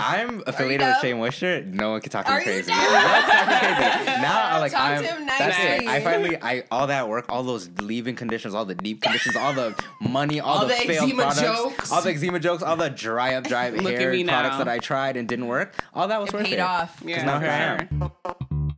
I'm affiliated with Shea Moisture. No one can talk to me crazy. Now I'm like, all that work, all those leave-in conditions, all the deep conditions, all the money, all the failed products, all the eczema jokes, all the dry up, dry hair products now. That I tried and didn't work. All that was worth it. Paid off. Because now here I am.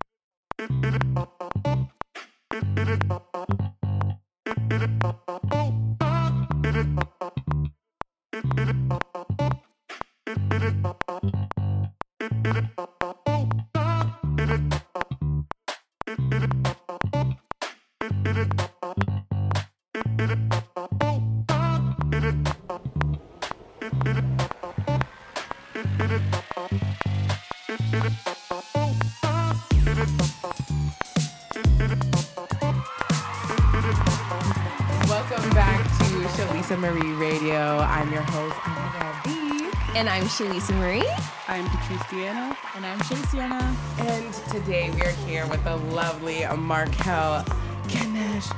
And I'm Shalisa Marie. I'm Patrice Deanna. And I'm Shalisiana. And today we are here with the lovely Markel Ganesh.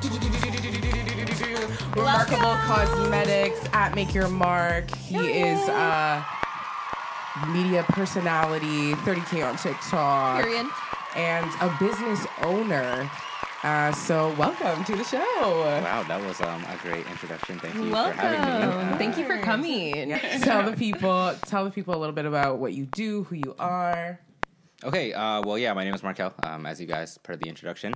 Remarkable Cosmetics at Make Your Mark. He is a media personality, 30K on TikTok. Period. And a business owner. So welcome to the show. Wow, that was a great introduction. Thank you for having me. Thank you for coming. Tell the people a little bit about what you do, who you are. Okay, my name is Markel, as you guys per the introduction.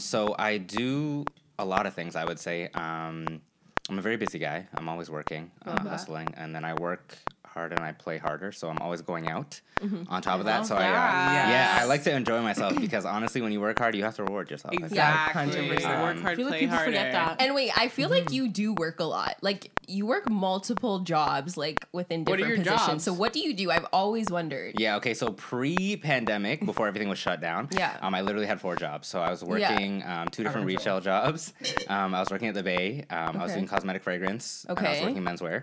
So I do a lot of things, I would say. I'm a very busy guy. I'm always working, hustling, and then I work hard and I play harder, so I'm always going out on top of that. I like to enjoy myself because honestly, when you work hard, you have to reward yourself. Exactly. 100%. Work hard, I feel like people forget that. And wait, I feel like you do work a lot. Like you work multiple jobs, like within different positions. Jobs? So what do you do? I've always wondered. Yeah. Okay. So pre-pandemic, before everything was shut down, I literally had 4 jobs. So I was working two different retail jobs. I was working at the Bay. I was doing cosmetic fragrance. Okay. And I was working menswear.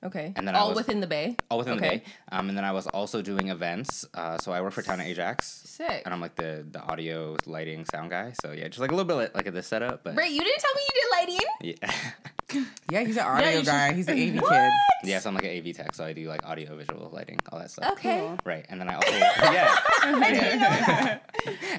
Okay. And then within the Bay? All within the Bay. And then I was also doing events. So I work for Town of Ajax. Sick. And I'm like the audio, lighting, sound guy. So yeah, just like a little bit like at the setup. But right, you didn't tell me you did lighting? Yeah. Yeah, he's an audio guy. He's an AV kid. Yeah, so I'm like an AV tech. So I do like audio, visual, lighting, all that stuff. Okay. Cool. Right. And then I also... I didn't know that.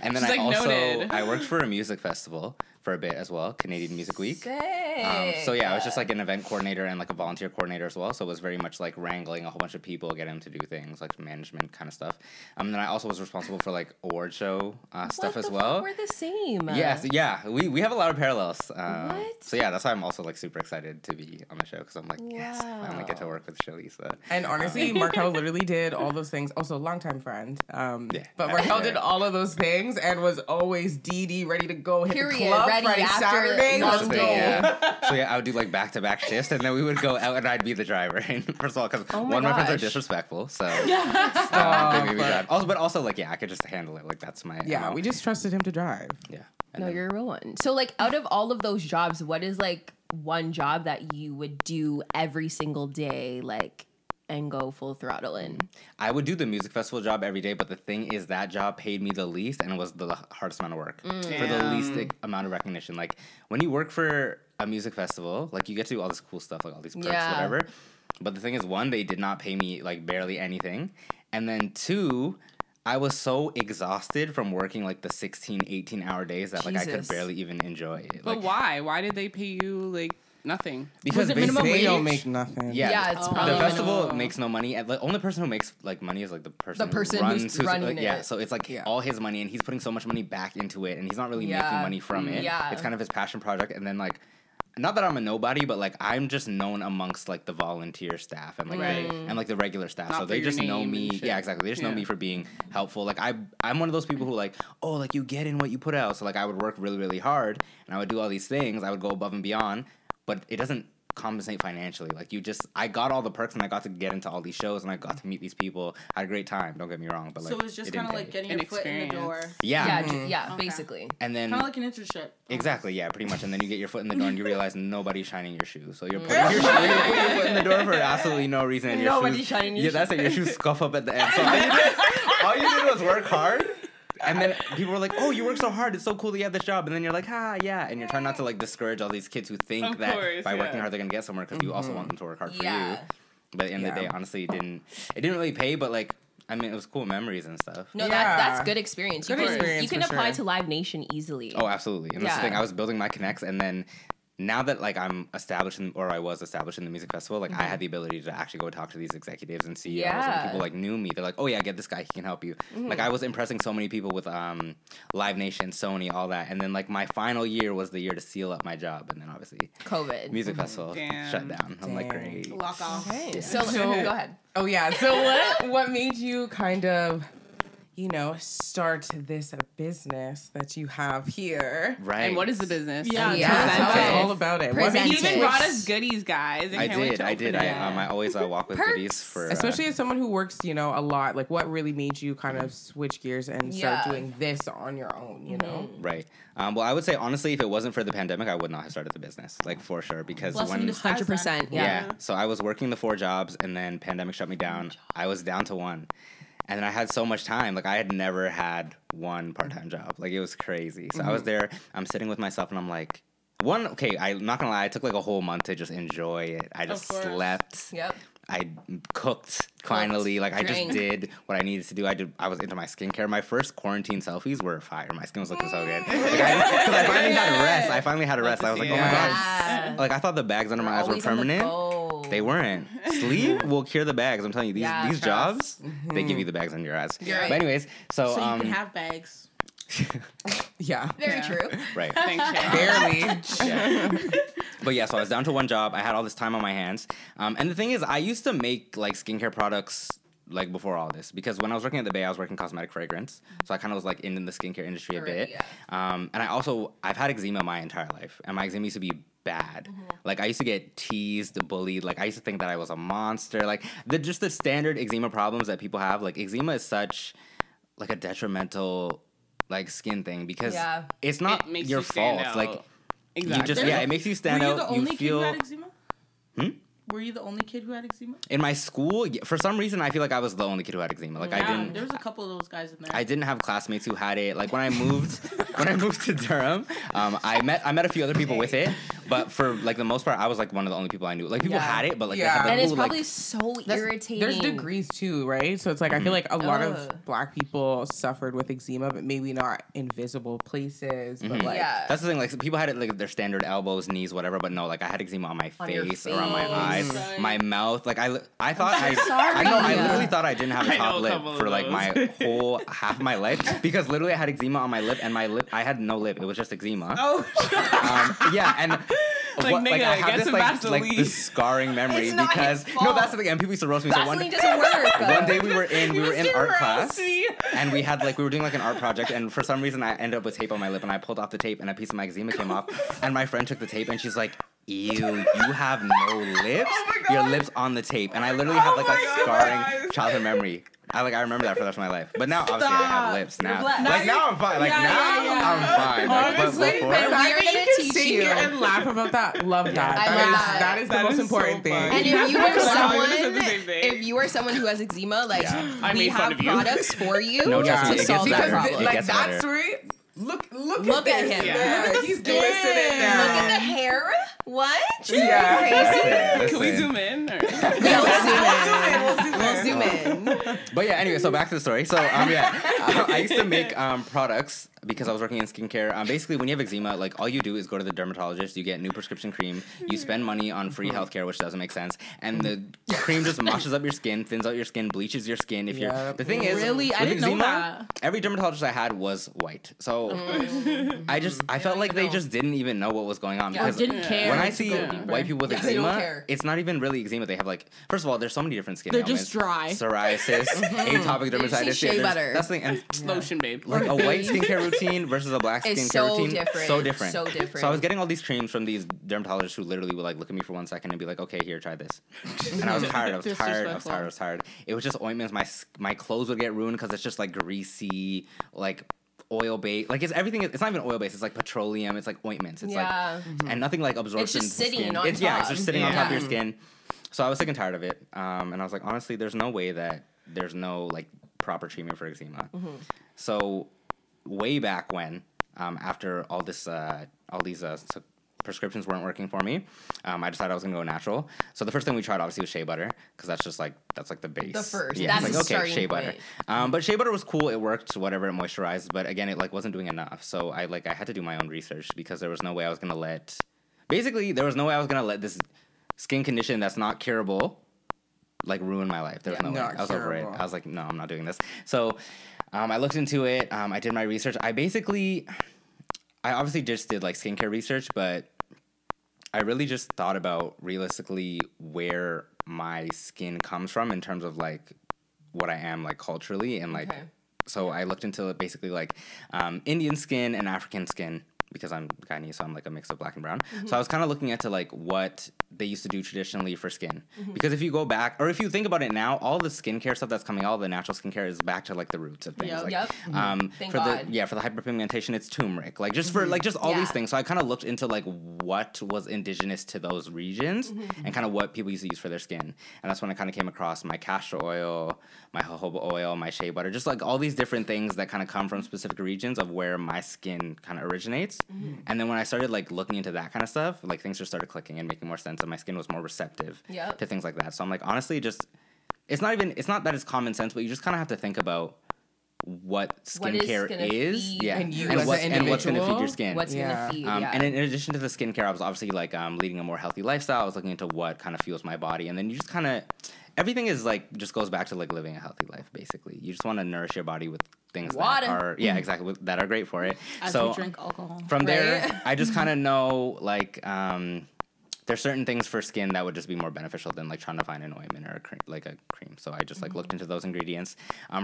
And then I worked for a music festival for a bit as well, Canadian Music Week. I was just like an event coordinator and like a volunteer coordinator as well, so it was very much like wrangling a whole bunch of people, getting them to do things like management kind of stuff. Then I also was responsible for like award show stuff as well. We're the same. Yes, we have a lot of parallels. So yeah, that's why I'm also like super excited to be on the show because I'm like yes, I finally get to work with Shalisa. And honestly, Markel literally did all those things. Also, longtime friend. But Markel did all of those things and was always DD ready to go hit the club. Friday, Saturday, let's go. So yeah, I would do like back-to-back shifts, and then we would go out, and I'd be the driver. And first of all, because one of my friends are disrespectful, so maybe we drive. I could just handle it. Like that's my MO. We just trusted him to drive. Yeah. No, you're a real one. So like, out of all of those jobs, what is like one job that you would do every single day, like? And go full throttle in. I would do the music festival job every day, but the thing is that job paid me the least and was the hardest amount of work for the least amount of recognition. Like when you work for a music festival, like you get to do all this cool stuff, like all these perks, whatever. But the thing is, one, they did not pay me like barely anything. And then two, I was so exhausted from working like the 16, 18-hour days that like I could barely even enjoy it. But like, why? Why did they pay you like... nothing because they don't make nothing. It's probably the festival makes no money. And the only person who makes like money is like the person who's running it. So it's like all his money, and he's putting so much money back into it, and he's not really making money from it. It's kind of his passion project, and then like. Not that I'm a nobody, but like I'm just known amongst like the volunteer staff and like the regular staff. Not so they just know me. Yeah, exactly. They just know me for being helpful. Like I'm one of those people who like, oh, like you get in what you put out. So like I would work really, really hard and I would do all these things. I would go above and beyond, but it doesn't compensate financially. Like I got all the perks and I got to get into all these shows and I got to meet these people. I had a great time. Don't get me wrong, but like so it was just kind of like getting your foot in the door. Basically. And then kind of like an internship. Exactly, yeah, pretty much. And then you get your foot in the door and you realize nobody's shining your shoes. So you're putting your foot in the door for absolutely no reason. And nobody's shining your shoes. Yeah, that's like your shoes scuff up at the end. So all you did was work hard. And then people were like, oh, you work so hard. It's so cool that you have this job. And then you're like, And you're trying not to like discourage all these kids who think that by working hard, they're going to get somewhere because you also want them to work hard for you. But at the end of the day, honestly, it didn't really pay, but like, I mean, it was cool memories and stuff. No, that's good experience. You can apply to Live Nation easily. Oh, absolutely. And that's the thing. I was building my connects, and then now that like I was established in the music festival, like I had the ability to actually go talk to these executives and CEOs, and people like knew me. They're like, oh yeah, get this guy, he can help you. Like I was impressing so many people with Live Nation, Sony, all that. And then like my final year was the year to seal up my job, and then obviously COVID music festival shut down. I'm like, great, walk off. Okay. Yeah. So go ahead. Oh yeah. So what made you kind of, you know, start this business that you have here? Right. And what is the business? Yeah. Tell us all about it. You even brought us goodies, guys. I did. I always walk with Perks. Goodies for... Especially as someone who works, you know, a lot. Like, what really made you kind of switch gears and start doing this on your own, you know? Right. Well, I would say, honestly, if it wasn't for the pandemic, I would not have started the business. Like, for sure. Because 100%. Yeah. So I was working the 4 jobs, and then pandemic shut me down. I was down to 1. And then I had so much time. Like, I had never had 1 part-time job. Like, it was crazy. So I was there. I'm sitting with myself, and I'm like, I'm not going to lie. I took, like, a whole month to just enjoy it. I just slept. Yep. I cooked, finally. Like, I just did what I needed to do. I was into my skincare. My first quarantine selfies were fire. My skin was looking so good. Like, I finally had a rest. I was like, oh, my gosh. Like, I thought the bags under my eyes were permanent. They weren't. Sleep will cure the bags. I'm telling you, these jobs, they give you the bags under your eyes. Yeah. But anyways, so you can have bags. Yeah. Very true. Right. Thanks, barely. But yeah, so I was down to 1 job. I had all this time on my hands. And the thing is, I used to make like skincare products like before all this, because when I was working at the Bay, I was working cosmetic fragrance. So I kind of was like in the skincare industry a bit. Yeah. And I've had eczema my entire life, and my eczema used to be bad. Like I used to get teased, bullied. Like I used to think that I was a monster. Like the standard eczema problems that people have. Like eczema is such like a detrimental like skin thing, because it's not your fault. Like exactly. You just it makes you stand out. Were you the only kid who had eczema? Were you the only kid who had eczema? In my school, for some reason, I feel like I was the only kid who had eczema. Like there was a couple of those guys in there. I didn't have classmates who had it. Like when I moved to Durham, I met a few other people with it. But for like the most part, I was like one of the only people I knew. Like people had it, but like they had the it's probably like, so irritating. There's degrees too, right? So it's like I feel like a lot of Black people suffered with eczema, but maybe not in visible places. But like that's the thing. Like people had it like their standard elbows, knees, whatever. But no, like I had eczema on my face, around my eyes. My mouth, like I thought I literally thought I didn't have a top lip for like my whole half of my life, because literally I had eczema on my lip, and my lip, I had no lip, it was just eczema. And I have this like this scarring memory, because that's the thing. And people used to roast me. So one day we were in art class, and we had like we were doing like an art project, and for some reason I ended up with tape on my lip, and I pulled off the tape, and a piece of my eczema came off, and my friend took the tape, and she's like, "Ew, you have no lips. Your lips on the tape." And I literally have like a scarring childhood memory. I remember that for the rest of my life. But now, obviously, I have lips now. Like, now I'm fine. Like, I'm fine. Like, honestly, we're going to teach you. And laugh about that. Love that. That is the most important thing. And if you are someone who has eczema, like, we have products for you to solve that problem. Like, that story... Look at him. Yeah. Look at he's doing it now. Look at the hair. What? Yeah. Crazy. Can we zoom in? Or? We'll zoom in. But yeah, anyway, so back to the story. So I used to make products because I was working in skincare. Basically, when you have eczema, like all you do is go to the dermatologist, you get new prescription cream, you spend money on free healthcare, which doesn't make sense, and the cream just moshes up your skin, thins out your skin, bleaches your skin. The thing is, I didn't know that. Every dermatologist I had was white, so. I felt like they just didn't even know what was going on, because didn't care. When I see white people with eczema, it's not even really eczema. They have like, first of all, there's so many different skin ailments. They're just dry. Psoriasis, atopic dermatitis. Shea butter. That's the thing. And lotion, babe. Like a white skincare routine versus a black skincare routine. So different. So I was getting all these creams from these dermatologists who literally would like look at me for 1 second and be like, "Okay, here, try this." And I was tired. I was tired. It was just ointments. My clothes would get ruined because it's just like greasy, like. Oil-based, like it's everything. It's not even oil-based. It's like petroleum. It's like ointments. It's like and nothing like absorbs. It's just sitting on top. Yeah, it's just sitting on top of your skin. So I was sick and tired of it. And I was like, honestly, there's no way that there's no like proper treatment for eczema. So way back when, after all these prescriptions weren't working for me. I decided I was going to go natural. So the first thing we tried, obviously, was shea butter, because that's like the base. The first. Yeah, that's like, okay, shea butter. But shea butter was cool. It worked, whatever, it moisturized. But again, it like wasn't doing enough. So I had to do my own research, because there was no way I was going to let... Basically, there was no way I was going to let this skin condition that's not curable like ruin my life. There was no way. I was over it. I was like, no, I'm not doing this. So I looked into it. I did my research. I obviously just did like skincare research, but I really just thought about realistically where my skin comes from in terms of like what I am like culturally. And like, So I looked into basically like Indian skin and African skin, because I'm Guyanese, so I'm like a mix of black and brown. Mm-hmm. So I was kind of looking into like what they used to do traditionally for skin. Mm-hmm. Because if you go back, or if you think about it now, all the skincare stuff that's coming out, all the natural skincare is back to like the roots of things. Yep. Thank God. For the hyperpigmentation, it's turmeric. Like just for like just all these things. So I kind of looked into like what was indigenous to those regions and kind of what people used to use for their skin. And that's when I kind of came across my castor oil, my jojoba oil, my shea butter, just like all these different things that kind of come from specific regions of where my skin kind of originates. Mm-hmm. And then when I started like looking into that kind of stuff, like things just started clicking and making more sense, and my skin was more receptive to things like that. So I'm like, honestly, just it's not that it's common sense, but you just kind of have to think about what skincare is, and what's going to feed your skin. And in addition to the skincare, I was obviously like leading a more healthy lifestyle. I was looking into what kind of fuels my body, and then you just kind of everything is like just goes back to like living a healthy life. Basically, you just want to nourish your body with things that are that are great for it. As so we drink alcohol. From there, I just kind of know like there's certain things for skin that would just be more beneficial than like trying to find an ointment or a cream. So I just like looked into those ingredients.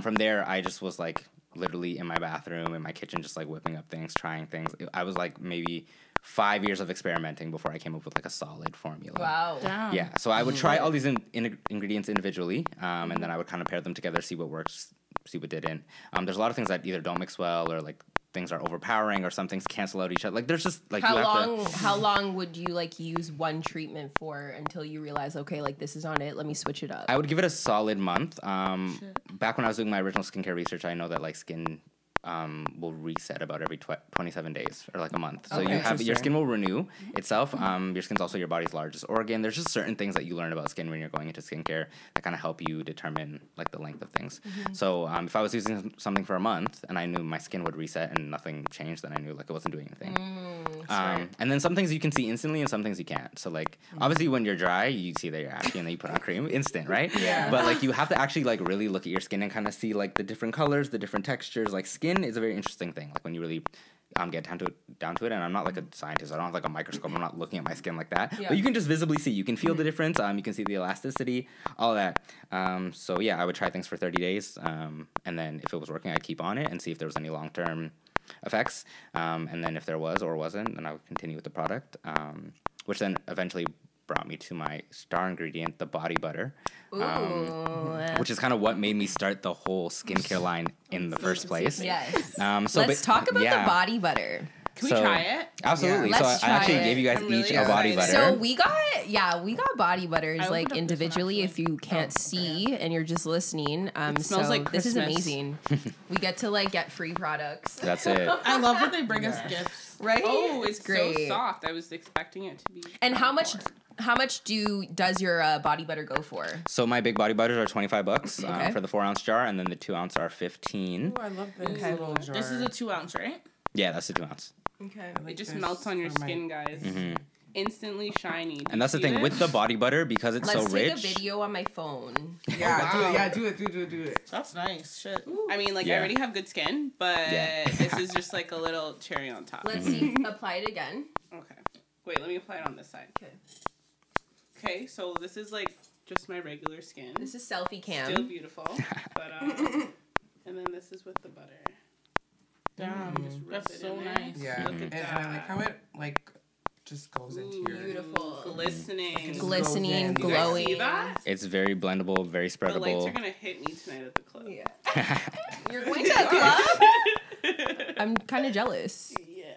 From there, I just was like literally in my bathroom, in my kitchen, just like whipping up things, trying things. I was like maybe 5 years of experimenting before I came up with like a solid formula. Wow. Damn. Yeah. So I would try all these ingredients individually, and then I would kind of pair them together, see what works, see what didn't. There's a lot of things that either don't mix well, or like things are overpowering, or some things cancel out each other. Like there's just like how long would you like use one treatment for until you realize, okay, like this is on it, let me switch it up? I would give it a solid month. Back when I was doing my original skincare research, I know that like skin will reset about every 27 days or like a month. So you have your skin will renew itself. Your skin's also your body's largest organ. There's just certain things that you learn about skin when you're going into skincare that kind of help you determine like the length of things. So if I was using something for a month and I knew my skin would reset and nothing changed, then I knew like it wasn't doing anything. And then some things you can see instantly and some things you can't. So like obviously when you're dry, you see that you're ashy and then you put on cream instant, right? Yeah. But like you have to actually like really look at your skin and kind of see like the different colors, the different textures, like skin is a very interesting thing. Like when you really get down to it, and I'm not like a scientist. I don't have like a microscope. I'm not looking at my skin like that. Yeah. But you can just visibly see. You can feel the difference. You can see the elasticity, all that. So yeah, I would try things for 30 days, and then if it was working, I'd keep on it and see if there was any long-term effects. And then if there was or wasn't, then I would continue with the product, which then eventually brought me to my star ingredient, the body butter. Ooh, which is kind of what made me start the whole skincare line in the first place. Yes. Let's talk about the body butter. Can we try it? Absolutely. Yeah. So I actually gave you guys each a body butter. So we got body butters like individually if you can't see and you're just listening. It smells like Christmas. This is amazing. We get to like get free products. That's it. I love when they bring us gifts. Right? Oh, it's great. So soft. I was expecting it to be. And how much does your body butter go for? So my big body butters are $25 for the 4-ounce jar, and then the 2-ounce are $15. Oh, I love this. Jar. This is a 2-ounce, right? Yeah, that's the 2-ounce. Okay. It just melts on your skin, guys. Mm-hmm. Instantly shiny. And that's the thing with the body butter, because it's so rich. Let's take a video on my phone. Yeah, do it. That's nice. Shit. Ooh. I mean, like, I already have good skin, but this is just like a little cherry on top. Let's see. Apply it again. Okay. Wait, let me apply it on this side. Okay, so this is like just my regular skin. This is selfie cam. Still beautiful. But and then this is with the butter. Damn, that's so nice. Yeah, look at that. And I like how it like just goes into your beautiful, glistening, glowing. See that? It's very blendable, very spreadable. The lights are gonna hit me tonight at the club. Yeah, you're going to a club? I'm kind of jealous. Yeah,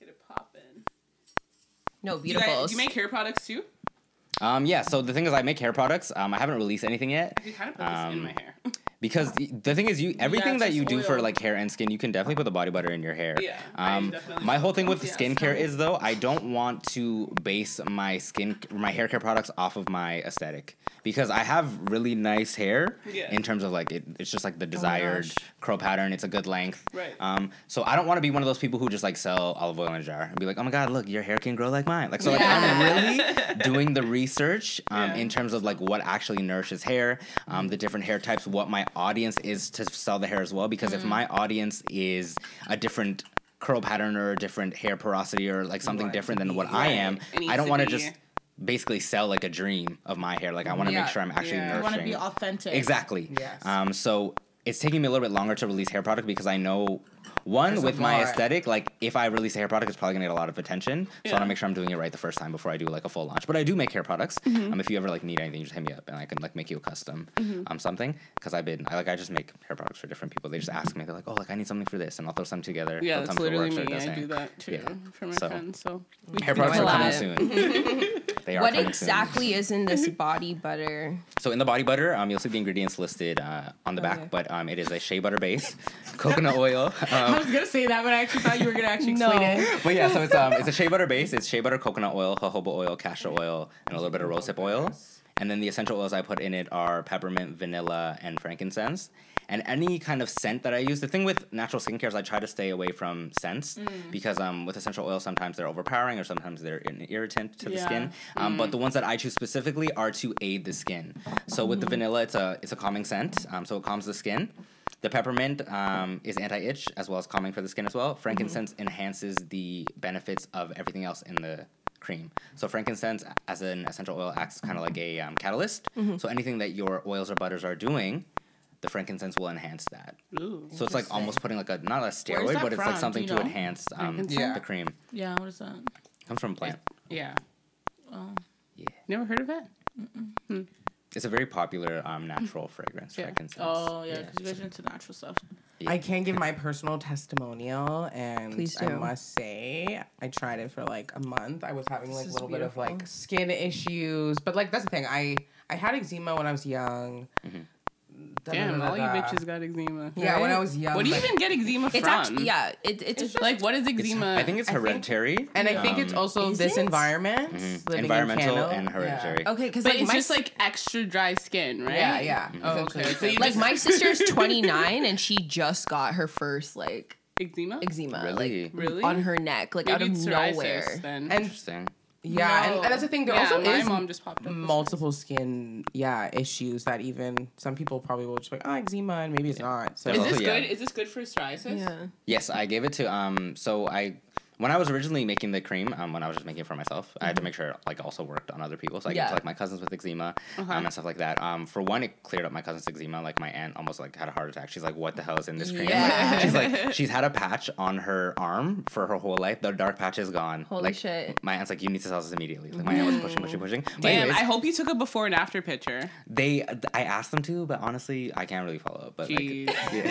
get it poppin'. No, beautiful. Do you make hair products too? Yeah. So the thing is, I make hair products. I haven't released anything yet. I can kind of put this in my hair. Because the thing is, everything that you do for like hair and skin, you can definitely put the body butter in your hair. Yeah. My whole thing with skincare is though, I don't want to base my hair care products off of my aesthetic, because I have really nice hair in terms of like it's just like the desired curl pattern. It's a good length. Right. So I don't want to be one of those people who just like sell olive oil in a jar and be like, oh my god, look, your hair can grow like mine. Like so, like I'm really doing the research in terms of like what actually nourishes hair, the different hair types, what my audience is to sell the hair as well, because if my audience is a different curl pattern or a different hair porosity or like something different than what I am, I don't want to just basically sell like a dream of my hair. Like I want to make sure I'm actually nourishing. I want to be authentic. Exactly. Yes. So it's taking me a little bit longer to release hair product because I know with my aesthetic, like if I release a hair product, it's probably gonna get a lot of attention. Yeah. So I want to make sure I'm doing it right the first time before I do like a full launch. But I do make hair products. Mm-hmm. If you ever like need anything, just hit me up and I can like make you a custom something. Because I just make hair products for different people. They just ask me. They're like, oh, like I need something for this, and I'll throw some together. Yeah, that's literally me. I do that too for my friends. So hair products are coming soon. They are. What exactly is in this body butter? So in the body butter, you'll see the ingredients listed on the back, but it is a shea butter base, coconut oil. I was gonna say that, but I actually thought you were gonna actually explain it. But yeah, so it's a shea butter base. It's shea butter, coconut oil, jojoba oil, castor oil, and a little bit of rosehip oil. And then the essential oils I put in it are peppermint, vanilla, and frankincense. And any kind of scent that I use. The thing with natural skincare is I try to stay away from scents because with essential oils, sometimes they're overpowering or sometimes they're an irritant to the skin. But the ones that I choose specifically are to aid the skin. So with the vanilla, it's a calming scent, so it calms the skin. The peppermint is anti-itch as well as calming for the skin as well. Frankincense enhances the benefits of everything else in the cream. So frankincense as an essential oil acts kind of like a catalyst. So anything that your oils or butters are doing, the frankincense will enhance that. Ooh, so it's like almost putting like not a steroid, but it's like something to enhance the cream. Yeah, what is that? Comes from a plant. Yeah. Oh. Yeah. Never heard of it? Hmm. It's a very popular natural fragrance, frankincense. Oh, yeah, because you guys are into natural stuff. Yeah. I can give my personal testimonial, and I must say, I tried it for like a month. I was having like a little bit of like skin issues, but like that's the thing. I had eczema when I was young. Mm-hmm. Damn, all you bitches got eczema. Yeah, right? When I was young. What do you even get eczema from? It's actually, it's just, like, what is eczema? I think it's hereditary. I think it's also this environment. Mm-hmm. Environmental and hereditary. Yeah. Okay, because like, it's just like extra dry skin, right? Yeah, yeah. Mm-hmm. Oh, okay. So like my sister's 29 and she just got her first like eczema, really? On her neck, like maybe out of nowhere. Then. Interesting. Yeah, no. And that's the thing. There also my mom just popped up multiple skin issues that even some people probably will just be like, oh, eczema, and maybe it's not. So. Is this good? Is this good for psoriasis? Yeah. Yes, I gave it to when I was originally making the cream, when I was just making it for myself, I had to make sure it like also worked on other people. So I gave it to like my cousins with eczema and stuff like that. For one, it cleared up my cousin's eczema. Like my aunt almost like had a heart attack. She's like, "What the hell is in this cream?" Like, she's had a patch on her arm for her whole life. The dark patch is gone. Holy shit! My aunt's like, "You need to sell this immediately." Like my aunt was pushing. Damn! Anyways, I hope you took a before and after picture. I asked them to, but honestly, I can't really follow up. But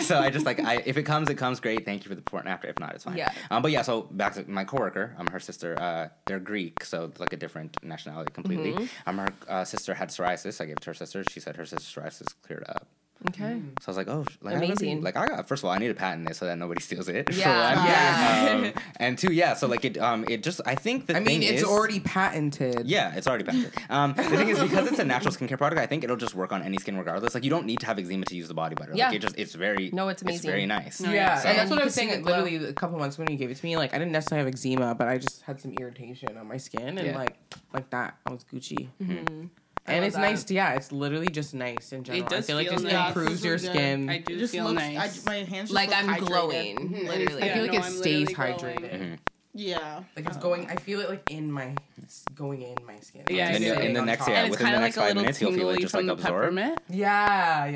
so I just if it comes, great. Thank you for the before and after. If not, it's fine. Yeah. But yeah, so back. My coworker, her sister, they're Greek, so like a different nationality completely. Mm-hmm. Her sister had psoriasis. I gave it to her sister. She said her sister's psoriasis cleared up. Okay. So I was like, oh, like, amazing. First of all, I need to patent it so that nobody steals it. Yeah. For one. Yeah. And two, so like it just, I think the thing is. I mean, it's already patented. Yeah, it's already patented. The thing is, because it's a natural skincare product, I think it'll just work on any skin regardless. Like you don't need to have eczema to use the body butter. Yeah. Like it's very. No, it's amazing. It's very nice. No, yeah. So, and that's what I was saying literally a couple months when you gave it to me. Like I didn't necessarily have eczema, but I just had some irritation on my skin and like that. I was Gucci. Mm-hmm. And it's nice. Yeah, it's literally just nice in general. It does feel like it just improves your skin. I do feel nice. My hands just like I'm hydrated. Glowing. Mm-hmm. Literally, I feel like it stays hydrated. Mm-hmm. Yeah, like it's going. I feel it like in my skin. Yeah, and within the next 5 minutes, you'll feel it just like absorb. Yeah.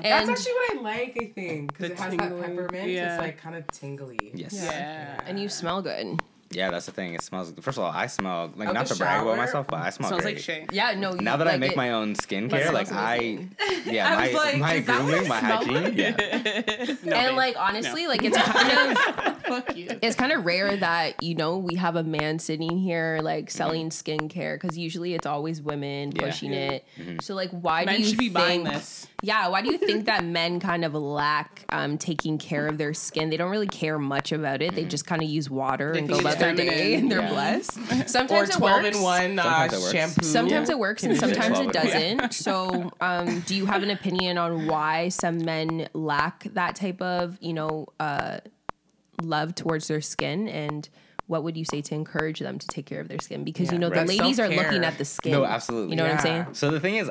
That's actually what I like. I think because it has that peppermint. It's like kind of tingly. Yes. Yeah, and you smell good. Yeah, that's the thing. It smells. First of all, I smell like not to brag about myself, but I smell. Smells great. Like shea. Yeah, no. Now that I make my own skincare, like my grooming, my hygiene, no, and like honestly, like it's kind of fuck you. It's kind of rare that we have a man sitting here like selling skincare because usually it's always women pushing it. Mm-hmm. So like, why men do you should be buying this? Yeah, why do you think that men kind of lack taking care of their skin? They don't really care much about it. They just kind of use water and go about their day, and they're blessed. Sometimes it works. Or 12-in-1 shampoo. Sometimes it works, and sometimes it doesn't. Yeah. So do you have an opinion on why some men lack that type of, you know, love towards their skin, and what would you say to encourage them to take care of their skin? Because, you know, the ladies are looking at the skin. No, absolutely. You know what I'm saying? So the thing is,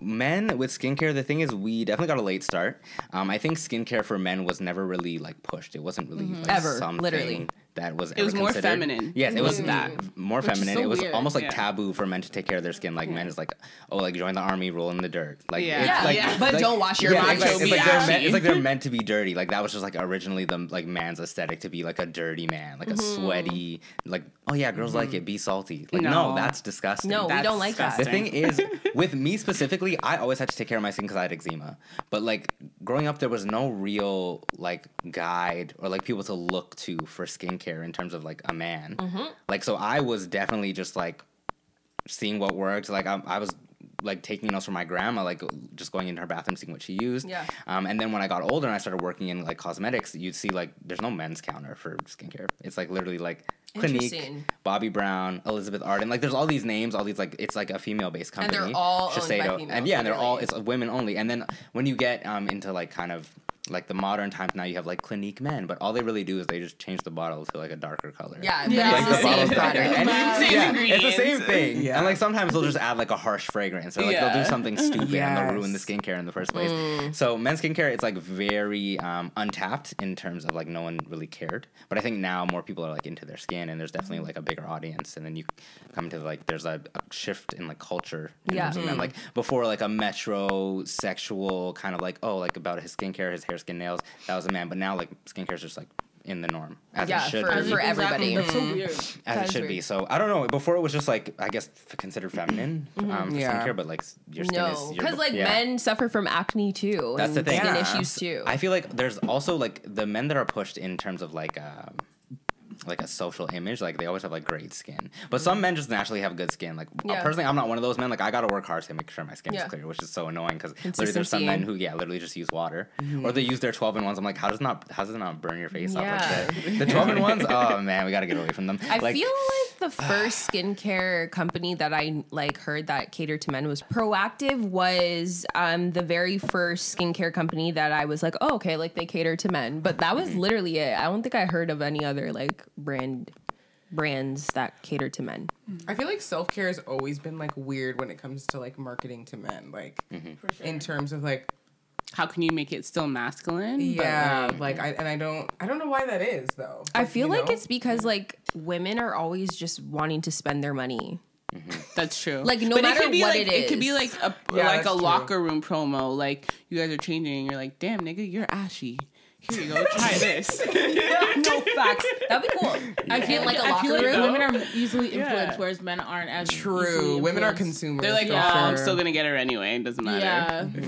men with skincare, the thing is, we definitely got a late start. I think skincare for men was never really, like, pushed. It wasn't really, like, something. Literally. That was ever considered. It was more feminine. Yes, it was that more feminine. So it was weird. Almost like taboo for men to take care of their skin. Like men is like, oh, like join the army, roll in the dirt. Like but like, don't wash your body. It's like they're meant to be dirty. Like that was just like originally the like man's aesthetic to be like a dirty man, like a sweaty. Like oh yeah, girls like it. Be salty. Like no, that's disgusting. No, we don't like that. The thing is, with me specifically, I always had to take care of my skin because I had eczema. But like growing up, there was no real like guide or like people to look to for skincare. In terms of like a man, like so, I was definitely just like seeing what worked. Like I was like taking notes from my grandma, like just going into her bathroom, seeing what she used. Yeah. And then when I got older and I started working in like cosmetics, you'd see like there's no men's counter for skincare. It's like literally like Clinique, Bobbi Brown, Elizabeth Arden. Like there's all these names, all these like it's like a female based company. And they're all Shiseido. Owned by females, and they're all it's women only. And then when you get into like kind of like the modern times now, you have like Clinique Men, but all they really do is they just change the bottle to like a darker color. Like it's the same product. It's the same thing. And like sometimes they'll just add like a harsh fragrance or like they'll do something stupid and they'll ruin the skincare in the first place. So men's skincare, it's like very untapped in terms of like no one really cared. But I think now more people are like into their skin and there's definitely like a bigger audience. And then you come to like there's a shift in like culture. In terms of men. Like before like a metrosexual kind of like, oh, like about his skincare, his hair, skin, nails, that was a man. But now like skincare is just like in the norm as it should be for everybody. That's so weird. As it should be. So I don't know, before it was just like I guess considered feminine skincare, but like your skin is because like men suffer from acne too. That's the thing. Skin issues too. I feel like there's also like the men that are pushed in terms of like a social image, like they always have like great skin, but some men just naturally have good skin. Like personally, I'm not one of those men. Like I gotta work hard to make sure my skin is clear, which is so annoying because literally there's some men who literally just use water or they use their 12-in-1s. I'm like, how does it not burn your face off like that? The 12-in-1s, oh man, we gotta get away from them. I feel like the first skincare company that I like heard that catered to men was Proactive. Was the very first skincare company that I was like, oh okay, like they cater to men, but that was literally it. I don't think I heard of any other like brands that cater to men. I feel like self-care has always been like weird when it comes to like marketing to men, like in terms of like how can you make it still masculine? Yeah, but, like I don't know why that is though. Like, I feel like it's because like women are always just wanting to spend their money. That's true. Like no matter what it is, it could be like a locker room promo. Like you guys are changing, and you're like, damn nigga, you're ashy. Here you go, try this. No facts. That'd be cool. Yeah. I feel like a locker room. Like women are easily influenced, whereas men aren't as true. Women are consumers. They're like, I'm still gonna get her anyway. It doesn't matter. The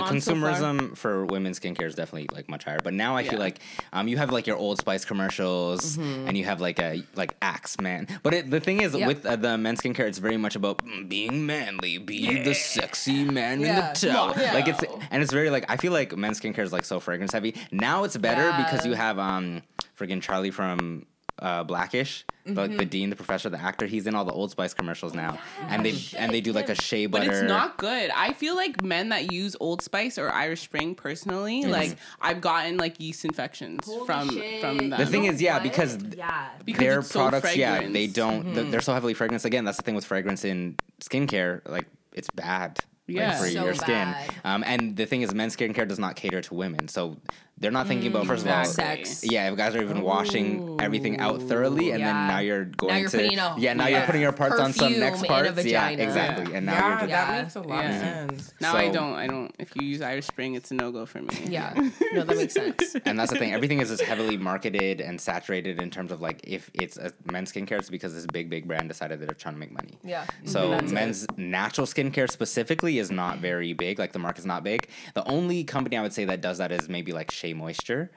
consumerism for women's skincare is definitely like much higher. But now I feel like you have like your Old Spice commercials, and you have like a Axe Man. But the thing is with the men's skincare, it's very much about being manly, be the sexy man in the towel. Yeah. Like it's very like I feel like men's skincare is like so fragrance heavy. Now it's better because you have friggin' Charlie from Blackish, the dean, the professor, the actor. He's in all the Old Spice commercials now, and they do like a shea butter. But it's not good. I feel like men that use Old Spice or Irish Spring, personally, like I've gotten like yeast infections from them. The thing is, because their products, they don't. They're so heavily fragranced. Again, that's the thing with fragrance in skincare. Like it's bad. Like for your skin. And the thing is, men's skincare does not cater to women. So they're not thinking about, first of all, sex. If guys are even washing everything out thoroughly, and then now you're going you're putting your parts on some next parts. Yeah, exactly. And now you're just... that makes a lot of sense. Now so, I don't, if you use Irish Spring, it's a no-go for me. No, that makes sense. And that's the thing. Everything is just heavily marketed and saturated in terms of like, if it's a men's skincare, it's because this big brand decided that they're trying to make money. Yeah. So men's natural skincare specifically is not very big. Like the market's not big. The only company I would say that does that is maybe like Shea Moisture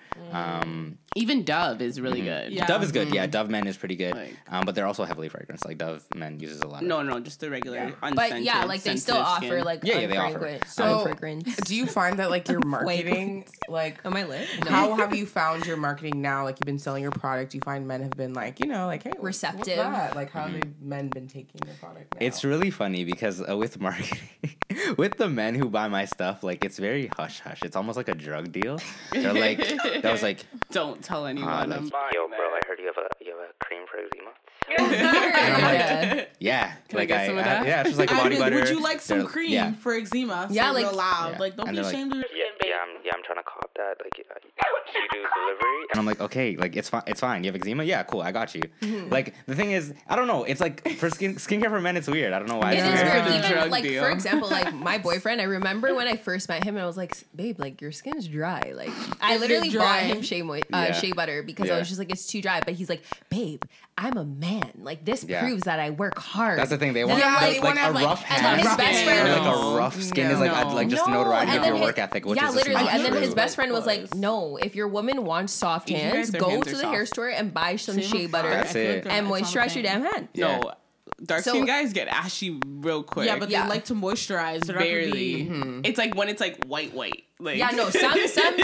Even Dove is really good. Yeah. Dove is good. Yeah, Dove Men is pretty good. Like, but they're also heavily fragrant. Like Dove Men uses a lot of just the regular unscented. But yeah, like they still offer skin. Like they offer. So do you find that like your marketing like on my lip? No. How have you found your marketing now? Like you've been selling your product, do you find men have been like, you know, like hey, receptive? Like how have men been taking your product now? It's really funny because with marketing with the men who buy my stuff, like it's very hush hush. It's almost like a drug deal. They're like that was like don't tell anyone. I'm buying yo, bro, that. I heard you have a cream for eczema. And I'm like, yeah, can like I yeah, it's just like body butter. Would you like some cream for eczema? Yeah, so like loud, like don't and be ashamed of your skin, baby. Yeah, I'm trying to cop that. Like, you do delivery, and I'm like, okay, like it's fine. You have eczema? Yeah, cool, I got you. Like the thing is, I don't know. It's like for skincare for men, it's weird. I don't know why. It's weird. Even like for example, like my boyfriend. I remember when I first met him, and I was like, babe, like your skin's dry. Like I literally bought him shea butter because I was just like, it's too dry. But he's like, babe, I'm a man. Like this proves that I work hard. That's the thing they want. They like want a like, rough hand. And his best friend, like a rough skin is like I'd like just notoriety of your work ethic. Which is literally. And then his best friend was like, no, if your woman wants soft hands, go to the hair store and buy some shea butter and moisturize your damn hand. No. Dark skin guys get ashy real quick. Yeah, but they like to moisturize barely. It's like when it's like white. Like, yeah, no. Some black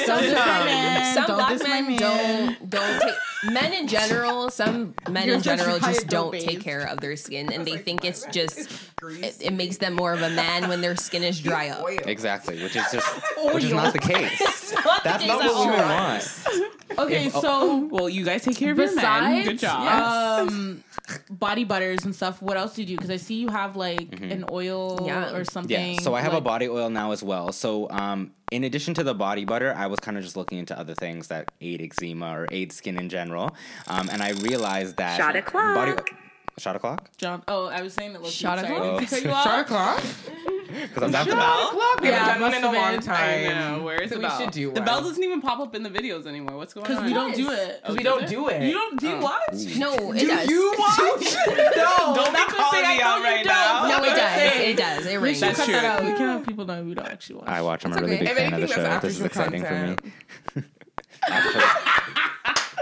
men don't take men in general. Some men in general just don't take care of their skin, and they think it's just it makes them more of a man when their skin is dry up. Exactly, which is just which is not the case. That's not what women want. Okay, so well, you guys take care of your men. Good job. Body butters and stuff. What else do you do? Because I see you have like an oil or something. Yeah. So I have a body oil now as well. So in addition to the body butter, I was kind of just looking into other things that aid eczema or aid skin in general. And I realized that Shot o'clock? John. Oh, I was saying that. Shot o'clock. Shot o'clock. Because I'm down for that. Yeah, I must have been a long time. I know. Where is the bell? We should do one. The bell doesn't even pop up in the videos anymore. What's going on? Because we don't do it. Because we don't do it. You don't do watch? No, it does. Do you watch? No. Don't be calling me out right now. No, it does. It does. It rings. That's true. We can't have people know we don't actually watch. I watch. I'm a really big fan of the show. This is exciting for me.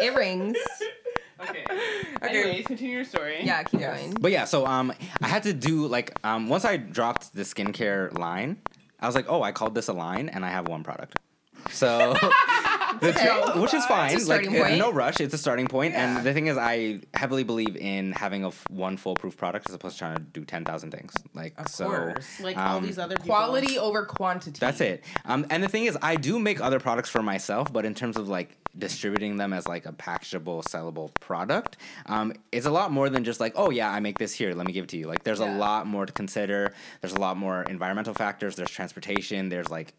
It rings. Okay. Anyways, continue your story. Yeah, keep going. But yeah, so I had to do like once I dropped the skincare line, I was like, oh, I called this a line, and I have one product. So. Which is fine. Like no rush. It's a starting point. Yeah. And the thing is, I heavily believe in having one foolproof product as opposed to trying to do 10,000 things. Like of course. Like all these other people. Quality over quantity. That's it. And the thing is, I do make other products for myself, but in terms of like distributing them as like a packable, sellable product, it's a lot more than just like, oh yeah, I make this here. Let me give it to you. Like there's a lot more to consider. There's a lot more environmental factors. There's transportation. There's like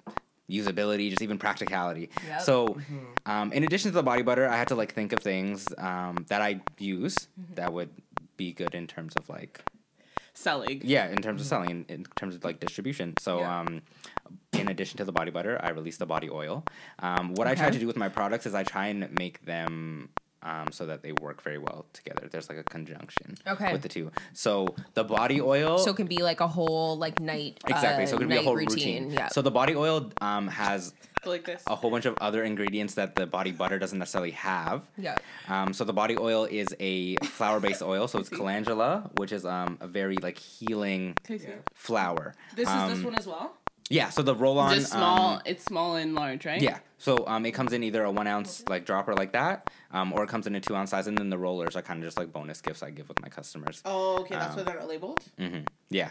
usability, just even practicality. Yep. So in addition to the body butter, I had to like think of things that I use that would be good in terms of like selling. Yeah, in terms of selling, in terms of like distribution. So in addition to the body butter, I released the body oil. What I try to do with my products is I try and make them so that they work very well together. There's like a conjunction with the two. So the body oil. So it can be like a whole like night. Exactly. So it can be a whole routine. Yeah. So the body oil has like this. A whole bunch of other ingredients that the body butter doesn't necessarily have. Yeah. So the body oil is a flower-based oil. So it's calendula, which is a very like healing flower. This is this one as well? Yeah, so the roll-on... Just small, it's small and large, right? Yeah, so it comes in either a 1-ounce like dropper like that, or it comes in a 2-ounce size, and then the rollers are kind of just like bonus gifts I give with my customers. Oh, okay, that's what they're labeled? Mm-hmm, yeah.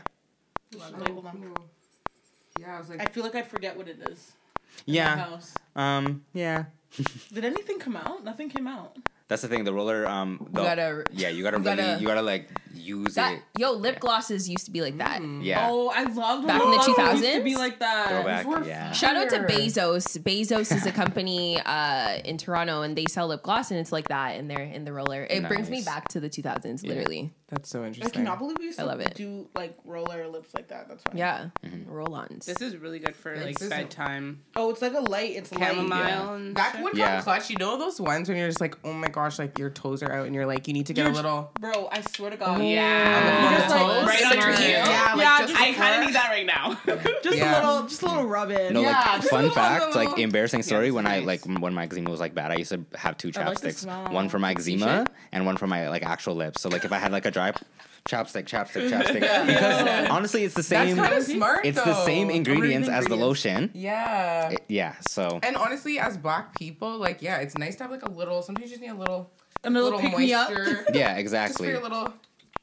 Label them. Yeah, I was like... I feel like I forget what it is. Yeah. Yeah. Did anything come out? Nothing came out. That's the thing. The roller, you gotta like use that, it. Yo, lip glosses used to be like that. Yeah. Oh, I loved back in the 2000s. Used to be like that. Throwback, yeah. Shout out to Bezos. Bezos is a company in Toronto, and they sell lip gloss, and it's like that in the roller. It brings me back to the 2000s, literally. That's so interesting. I cannot believe we used to do like roller lips like that. That's fine. Yeah. Mm-hmm. Roll-ons. This is really good for like bedtime. Oh, it's like a light. It's chamomile. Yeah. And that would come clutch. You know those ones when you're just like, oh my gosh, like your toes are out and you're like, you need to get a little. Bro, I swear to God. Yeah. Just like, right on your heel. Yeah. Like, yeah, just I kind of need that right now. just a little rub in. No, like fun fact, like embarrassing story. When I like when my eczema was like bad, I used to have two chapsticks, one for my eczema and one for my like actual lips. So like if I had like a dry chapstick. Yeah. Because honestly, it's the same. That's kind of smart. It's the same ingredients as the lotion. Yeah. So. And honestly, as Black people, like it's nice to have like a little. Sometimes you just need a little pick me up. Yeah, exactly. Just for your little.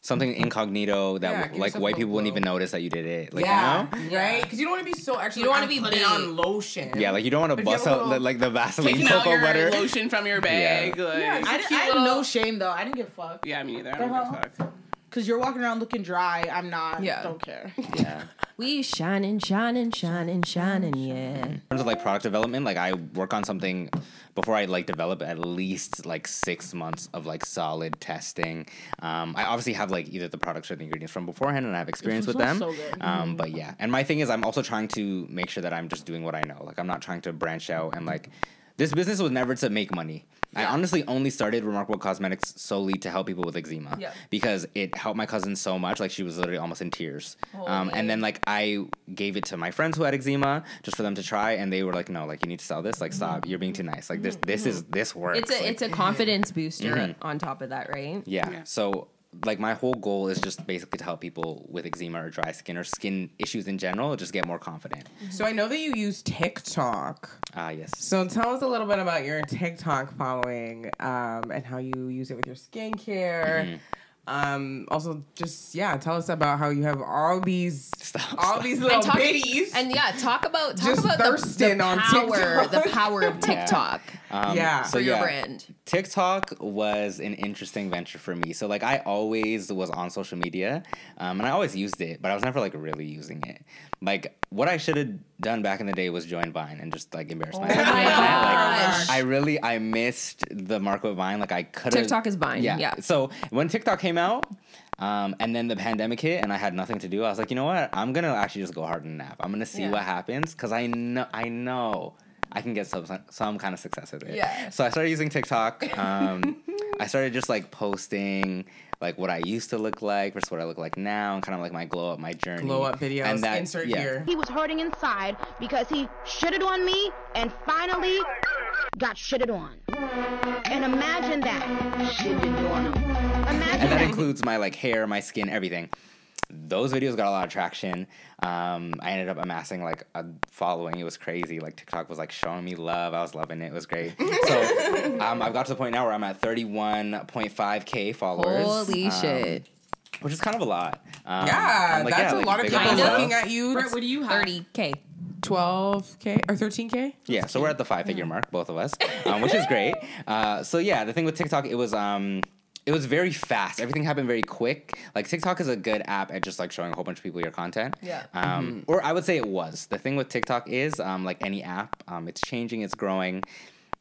Something incognito that like white people wouldn't even notice that you did it. Like, you know? Right? Because you don't want to be so actually. You don't want to be putting on lotion. Yeah, like you don't want to bust out like the Vaseline cocoa butter. Lotion from your bag. Yeah. Like, I had no shame though. I didn't give a fuck. Yeah, me either. I don't give a fuck. Because you're walking around looking dry. I'm not. Yeah. Don't care. Yeah. We shining, yeah. In terms of like product development, like I work on something before I like develop at least like 6 months of like solid testing. I obviously have like either the products or the ingredients from beforehand and I have experience with them. So good. But yeah. And my thing is I'm also trying to make sure that I'm just doing what I know. Like I'm not trying to branch out and like this business was never to make money. Yeah. I honestly only started Remarkable Cosmetics solely to help people with eczema because it helped my cousin so much. Like she was literally almost in tears. And then like I gave it to my friends who had eczema just for them to try. And they were like, no, like you need to sell this. Like stop. You're being too nice. Like this works. It's a, like, it's a confidence booster on top of that. Right. Yeah. So like my whole goal is just basically to help people with eczema or dry skin or skin issues in general just get more confident. So I know that you use TikTok. Yes. So tell us a little bit about your TikTok following and how you use it with your skincare. Mm-hmm. Also just tell us about how you have all these these little bitties and talk about the power of TikTok for your brand. TikTok was an interesting venture for me. So like I always was on social media and I always used it, but I was never like really using it. Like what I should have done back in the day was join Vine and just like embarrass myself. I missed the mark with Vine. Like I could have. TikTok is Vine. Yeah. So when TikTok came out, and then the pandemic hit and I had nothing to do, I was like, you know what? I'm gonna actually just go hard and nap. I'm gonna see what happens because I know I can get some kind of success with it. Yeah. So I started using TikTok. I started just like posting like what I used to look like versus what I look like now and kind of like my glow up, my journey. Glow up videos, and that, insert here. He was hurting inside because he shitted on me and finally got shitted on. And imagine that. Shitted on him. And that includes my like hair, my skin, everything. Those videos got a lot of traction. I ended up amassing like a following. It was crazy. Like TikTok was like showing me love. I was loving it. It was great. So I've got to the point now where I'm at 31.5K followers. Holy shit. Which is kind of a lot. That's a lot of people looking at you. What do you have? 30K. 12K or 13K? Yeah, so we're at the 5-figure mark, both of us, which is great. The thing with TikTok, it was very fast. Everything happened very quick. Like TikTok is a good app at just like showing a whole bunch of people your content. Yeah. Or I would say it was. The thing with TikTok is like any app, it's changing, it's growing.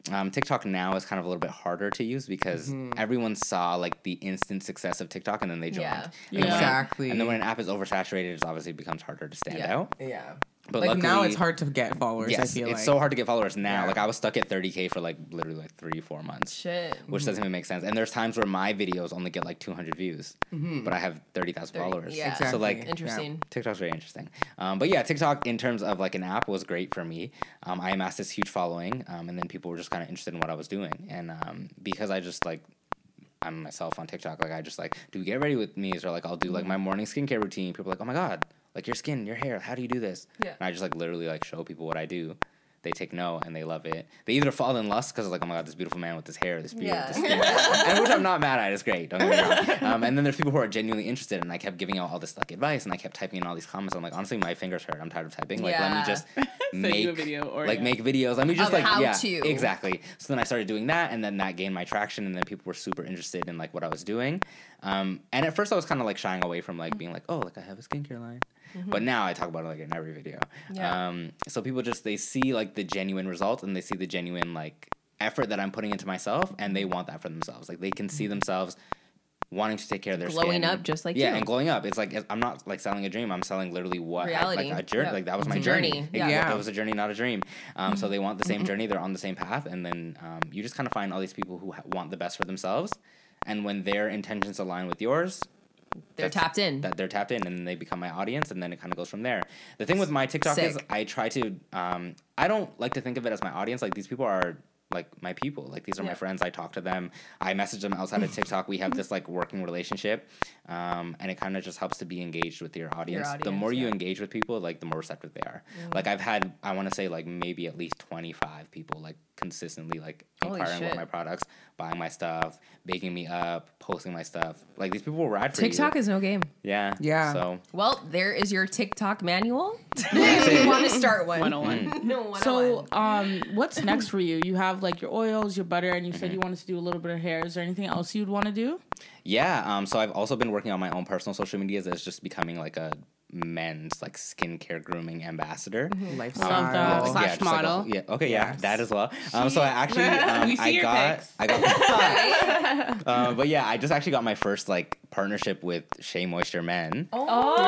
TikTok now is kind of a little bit harder to use because everyone saw like the instant success of TikTok and then they joined. And then when an app is oversaturated, it obviously becomes harder to stand out. Yeah. But like luckily, now it's hard to get followers. Yes, I feel it's so hard to get followers now. Yeah. Like I was stuck at 30K for like literally like 3-4 months. Shit. Which doesn't even make sense. And there's times where my videos only get like 200 views, but I have 30,000 followers. Yeah. Exactly. So like interesting. Yeah, TikTok's very interesting. But yeah, TikTok in terms of like an app was great for me. I amassed this huge following, and then people were just kind of interested in what I was doing, and because I just like. I'm myself on TikTok. Like I just like do get ready with me, or like I'll do like my morning skincare routine. People are like, oh my god. Like your skin, your hair, how do you do this? Yeah. And I just like literally like show people what I do. They take no and they love it. They either fall in lust because like, oh my god, this beautiful man with this hair, this beard, this skin. And which I'm not mad at, it's great, don't get me wrong. And then there's people who are genuinely interested and I kept giving out all this like advice and I kept typing in all these comments. I'm like, honestly, my fingers hurt. I'm tired of typing. Like let me just make a video or make videos. Let me just how to. Exactly. So then I started doing that and then that gained my traction and then people were super interested in like what I was doing. And at first I was kind of like shying away from like being like, oh, like I have a skincare line. Mm-hmm. But now I talk about it like in every video. Yeah. So people just, they see like the genuine results and they see the genuine like effort that I'm putting into myself and they want that for themselves. Like they can see themselves wanting to take care of their glowing skin. Glowing up just like you. Yeah, and glowing up. It's like, I'm not like selling a dream. I'm selling literally what reality. Like a journey. Yep. Like that was my journey. It was a journey, not a dream. So they want the same journey. They're on the same path. And then you just kind of find all these people who want the best for themselves. And when their intentions align with yours, they're tapped in and they become my audience, and then it kind of goes from there. The thing with my TikTok is I try to I don't like to think of it as my audience. Like, these people are like my people. Like, these are my friends. I talk to them. I message them outside of TikTok. We have this like working relationship, and it kind of just helps to be engaged with your audience. The more you engage with people, like, the more receptive they are. Like, I've had, I want to say, like, maybe at least 25 people like consistently like inquiring about my products, buying my stuff, baking me up, posting my stuff. Like, these people will ride for you. TikTok is no game. Yeah. So, well, there is your TikTok manual. If you want to start one. 101. So, what's next for you? You have like your oils, your butter, and you said you wanted to do a little bit of hair. Is there anything else you'd want to do? Yeah. So I've also been working on my own personal social medias. It's just becoming like a men's like skincare grooming ambassador, lifestyle model. Like that as well. So I actually I got but yeah, I just actually got my first like partnership with Shea Moisture Men. Oh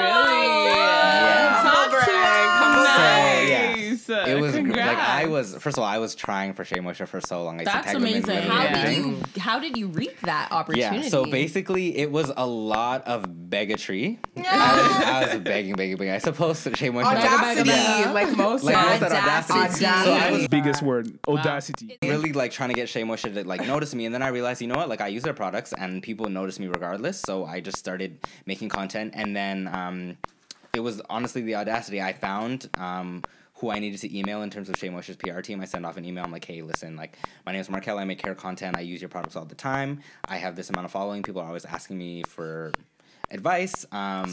really? It was like, I was trying for Shea Moisture for so long. That's amazing. How did you reap that opportunity? Yeah, so basically it was a lot of beggary. I was begging. I suppose Shea Moisture audacity, like most. Audacity. So I was biggest word, audacity. Wow. Really like trying to get Shea Moisture to like notice me, and then I realized, you know what? Like, I use their products and people notice me regardless. So I just started making content, and then it was honestly the audacity. I found who I needed to email in terms of Shea Moisture's PR team. I send off an email. I'm like, hey, listen, like, my name is Markel. I make hair content. I use your products all the time. I have this amount of following. People are always asking me for advice. I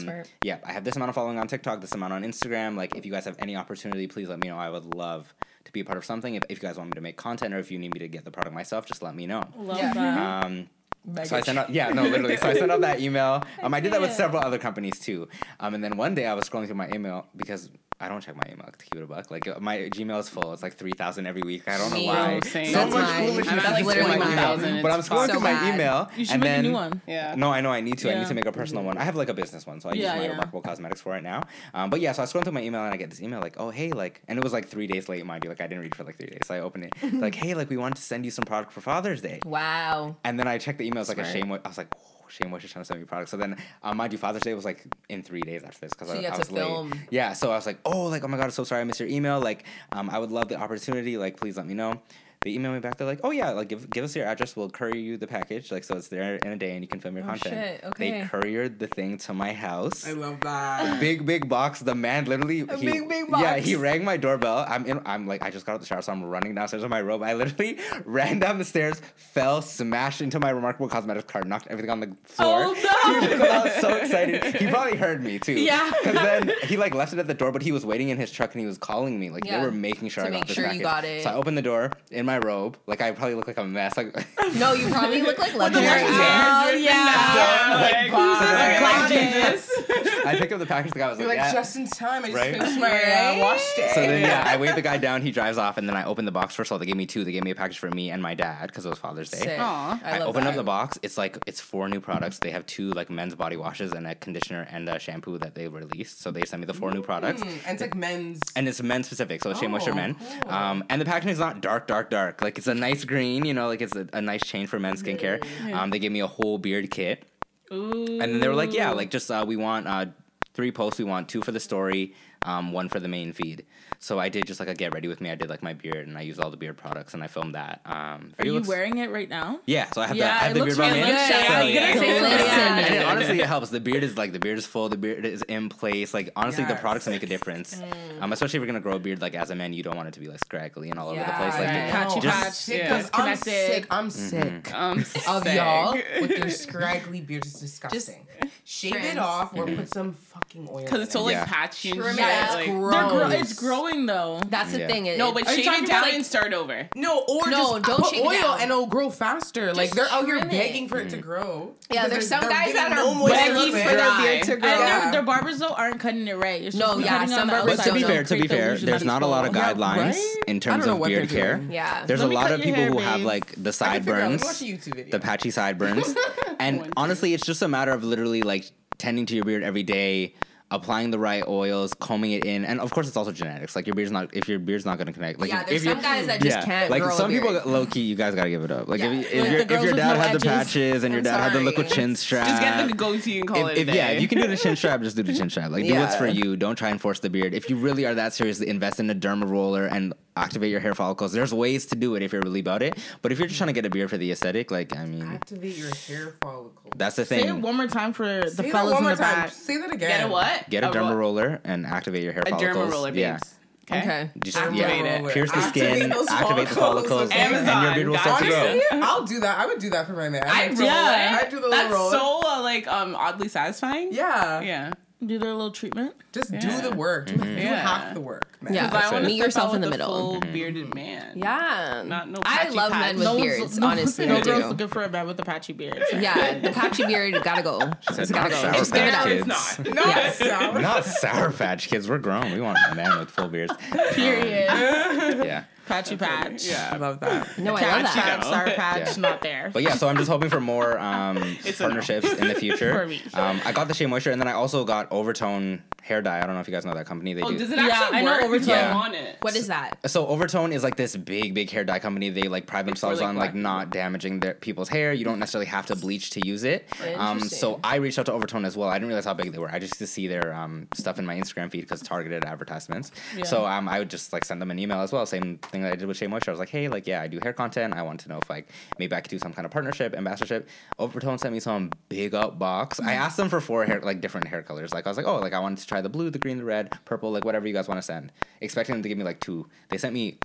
have this amount of following on TikTok, this amount on Instagram. Like, if you guys have any opportunity, please let me know. I would love to be a part of something. If you guys want me to make content, or if you need me to get the product myself, just let me know. Love that. So I sent out, So I sent out that email. I did that with several other companies too. And then one day I was scrolling through my email, because I don't check my email to keep it a buck. Like, my Gmail is full. It's like 3,000 every week. I don't know why. But I'm scrolling through my email. You should make a new one. Yeah. No, I know I need to. Yeah. I need to make a personal one. I have like a business one, so I use my Remarkable Cosmetics for right now. But yeah, so I scroll through my email and I get this email like, oh hey, like, and it was like 3 days late, mind you. Like, I didn't read for like 3 days. So I opened it. It's like, hey, like, we wanted to send you some product for Father's Day. Wow. And then I checked the email. It's like a shame. I was like, Shea Moisture trying to send me products. So then, mind you, Father's Day was like in 3 days after this, because I was late. Yeah, so I was like, oh my God, I'm so sorry I missed your email. Like, I would love the opportunity. Like, please let me know. They email me back. They're like, oh yeah, like give us your address. We'll courier you the package. Like, so it's there in a day and you can film your content. Shit. Okay. They couriered the thing to my house. I love that. Big box. The man literally. Big box. Yeah, he rang my doorbell. I'm like, I just got out the shower, so I'm running downstairs with my robe. I literally ran down the stairs, fell, smashed into my Remarkable Cosmetics cart, knocked everything on the floor. Oh no! I was so excited. He probably heard me too. Yeah. Because then he like left it at the door, but he was waiting in his truck and he was calling me. Like they were making sure I got this package. You got it. So I opened the door in my robe, like I probably look like a mess. Like, no, you probably look like legendary. I pick up the package. The guy was just in time. I just finished my wash day. So then, I wave the guy down. He drives off, and then I open the box. First of all, they gave me two. They gave me a package for me and my dad because it was Father's Day. Sick. Aww. I open up the box. It's like it's 4 new products. They have 2 like men's body washes and a conditioner and a shampoo that they released. So they sent me the 4 new products. And it's like men's. And it's men specific. So it's Shea Moisture Men. Cool. And the packaging is not dark. Like, it's a nice green, like it's a nice change for men's skincare. They gave me a whole beard kit. Ooh. And then they were like, we want 3 posts. We want 2 for the story, 1 for the main feed. So I did just like a get ready with me. I did like my beard, and I used all the beard products, and I filmed that. Are you wearing it right now? Yeah, so I have the beard on. And honestly, it helps. The beard is full. The beard is in place. Like, honestly, the products make a difference. Especially if you're gonna grow a beard, like as a man, you don't want it to be like scraggly and all over the place. Like, I'm sick of y'all with your scraggly beard. Is disgusting. Shave it off or put some fucking oil. Because it's all like patchy. It's growing. Though that's the thing. But shave it down and start over. No, or no, just don't put oil down. And it'll grow faster. Just like, they're out here begging for it to grow. Yeah, there's some guys that are begging for their beard to grow. And their barbers though aren't cutting it right. Some barbers. But to be fair, there's not a lot of guidelines in terms of beard care. Yeah, there's a lot of people who have like the sideburns, the patchy sideburns, And honestly, it's just a matter of literally like tending to your beard every day, applying the right oils, combing it in, and of course it's also genetics. Like your beard's not going to connect. Like, yeah, there's some guys that just can't. Like grow some people low key, you guys got to give it up. Like if your dad had the patches and your dad had the little chin strap, just get the goatee and call it a day. Yeah, if you can do the chin strap, just do the chin strap. Like do what's for you. Don't try and force the beard. If you really are that serious, invest in a derma roller and activate your hair follicles. There's ways to do it if you're really about it. But if you're just trying to get a beard for the aesthetic, like, I mean, activate your hair follicles. That's the thing. Say it one more time for the fellas in the back. Say that again. Get a what? Get a derma roller and activate your hair follicles. A derma roller, babes. Yeah. Okay. Just activate it. Pierce the skin, activate the follicles, and your beard will start to grow. I'll do that. I would do that for my man. I do the little roller. That's so oddly satisfying. Yeah. Yeah. Do their little treatment. Just do the work. Mm-hmm. Do half the work, man. Yeah, I want to meet yourself in the middle. Full bearded man. Yeah. I love men with beards, honestly. No girl's looking for a man with a patchy beard. Yeah, the patchy beard gotta go. It's gotta go. It's not. No, yes. We're not Sour Patch Kids. We're grown. We want a man with full beards. Period. Yeah. Patchy patch. Yeah, I love that. No, I love that. Sour patch, not there. But yeah, so I'm just hoping for more partnerships in the future. For me. I got the Shea Moisture, and then I also got Overtone hair dye. I don't know if you guys know that company. They do. Does it actually work? I know Overtone on it. What is that? So Overtone is like this big hair dye company. They like pride themselves on like not damaging their people's hair. You don't necessarily have to bleach to use it. So I reached out to Overtone as well. I didn't realize how big they were. I just used to see their stuff in my Instagram feed because targeted advertisements. Yeah. So I would just like send them an email as well, same thing that I did with Shea Moisture. I was like, hey, like, yeah, I do hair content. I want to know if like maybe I could do some kind of partnership, ambassadorship. Overtone sent me some big up box. I asked them for four hair, like different hair colors. Like I was like, oh, like I wanted to try the blue, the green, the red, purple, like whatever you guys want to send. Expecting them to give me like two. They sent me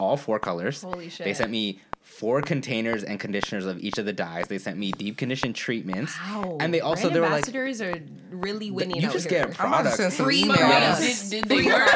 all four colors. Holy shit. They sent me 4 containers and conditioners of each of the dyes. They sent me deep condition treatments. Wow. And they also, brand they were like... ambassadors are really winning out here. You just get products. Free products. Did they work?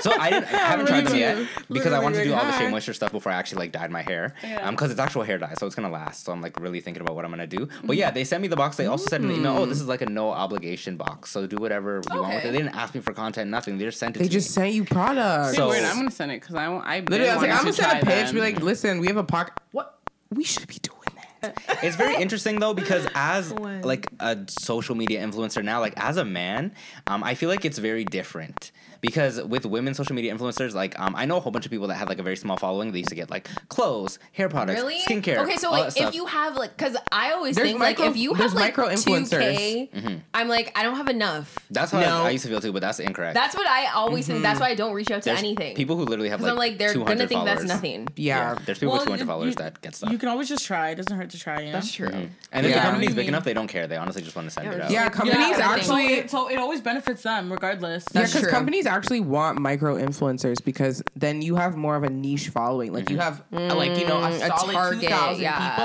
So I haven't tried them yet because I wanted to do all the Shea Moisture stuff before I actually like dyed my hair. Yeah. Because it's actual hair dye, so it's going to last. So I'm like really thinking about what I'm going to do. But yeah, they sent me the box. They also sent an email, oh, this is like a no obligation box. So do whatever you want with it. They didn't ask me for content, nothing. They just sent it to me. They just sent you products. So, I'm going to send it because I literally, I was like, I'm going to send a pitch. Be like, listen, we have a podcast. What we should be doing that. It's very interesting though because as like a social media influencer now, like as a man, I feel like it's very different. Because with women social media influencers, like I know a whole bunch of people that had like a very small following. They used to get like clothes, hair products, skincare. Okay, so like if you have like, because I always think like if you have like 2K, I'm like I don't have enough. That's how I used to feel too, but that's incorrect. That's what I always think. That's why I don't reach out to anything. People who literally have like, I'm like they're gonna think that's nothing. Yeah, there's people with 200 followers that get stuff. You can always just try. It doesn't hurt to try. You know? That's true. And if the company's big enough, they don't care. They honestly just want to send it out. Yeah, companies actually. So it always benefits them regardless. That's true. Companies actually want micro influencers because then you have more of a niche following. Like you have like, you know, a solid target, 2,000 people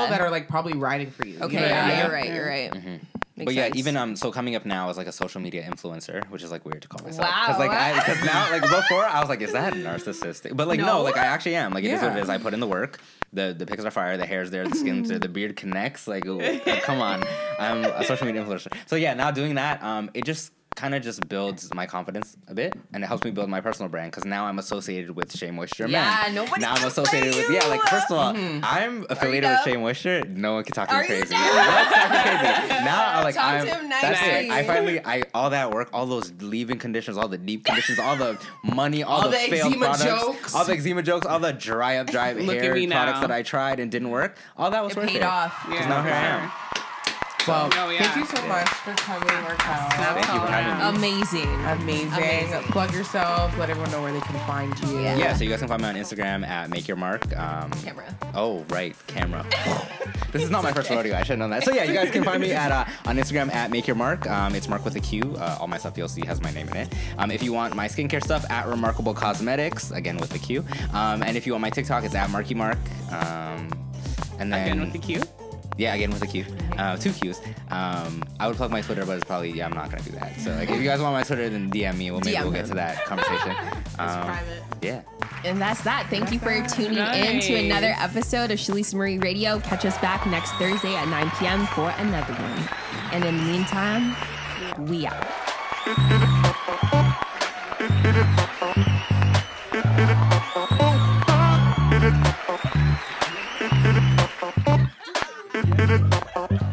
that are like probably riding for you. Okay, you're right. Mm-hmm. But yeah, even so coming up now as like a social media influencer, which is like weird to call myself. Wow. Because now, like before, I was like, is that narcissistic? But like no, like I actually am. Like it is what it is. I put in the work. The pics are fire. The hair's there. The skin's there. The beard connects. Like, ooh, like come on, I'm a social media influencer. So yeah, now doing that, it just kind of just builds my confidence a bit, and it helps me build my personal brand because now I'm associated with Shea Moisture Men. Yeah, nobody. Now I'm associated with like first of all, I'm affiliated with Shea Moisture. No one can talk to me crazy. Now I'm like that's it. I finally all that work, all those leave-in conditions, all the deep conditions, all the money, all the failed products, all the eczema jokes, all the dry up hair products that I tried and didn't work. All that was worth it. Paid off. Because now here I am. Well, thank you so much for coming to our house. Thank you for having me. Amazing. Plug yourself. Let everyone know where they can find you. Yeah, so you guys can find me on Instagram at Make Your Mark. Camera. Oh, right. Camera. This is not my first rodeo. I should have known that. So yeah, you guys can find me at on Instagram at Make Your Mark. It's Mark with a Q. All my stuff you'll see has my name in it. If you want my skincare stuff, at Remarkable Cosmetics, again with a Q. And if you want my TikTok, it's at Marky Mark. And then again with the Q. Yeah, again with a Q. 2 Qs. I would plug my Twitter, but it's probably, I'm not going to do that. So, like, if you guys want my Twitter, then DM me. Maybe we'll get to that conversation. It's private. Yeah. And that's that. Thank you for tuning in to another episode of Shalisa Marie Radio. Catch us back next Thursday at 9 p.m. for another one. And in the meantime, we out. Did it.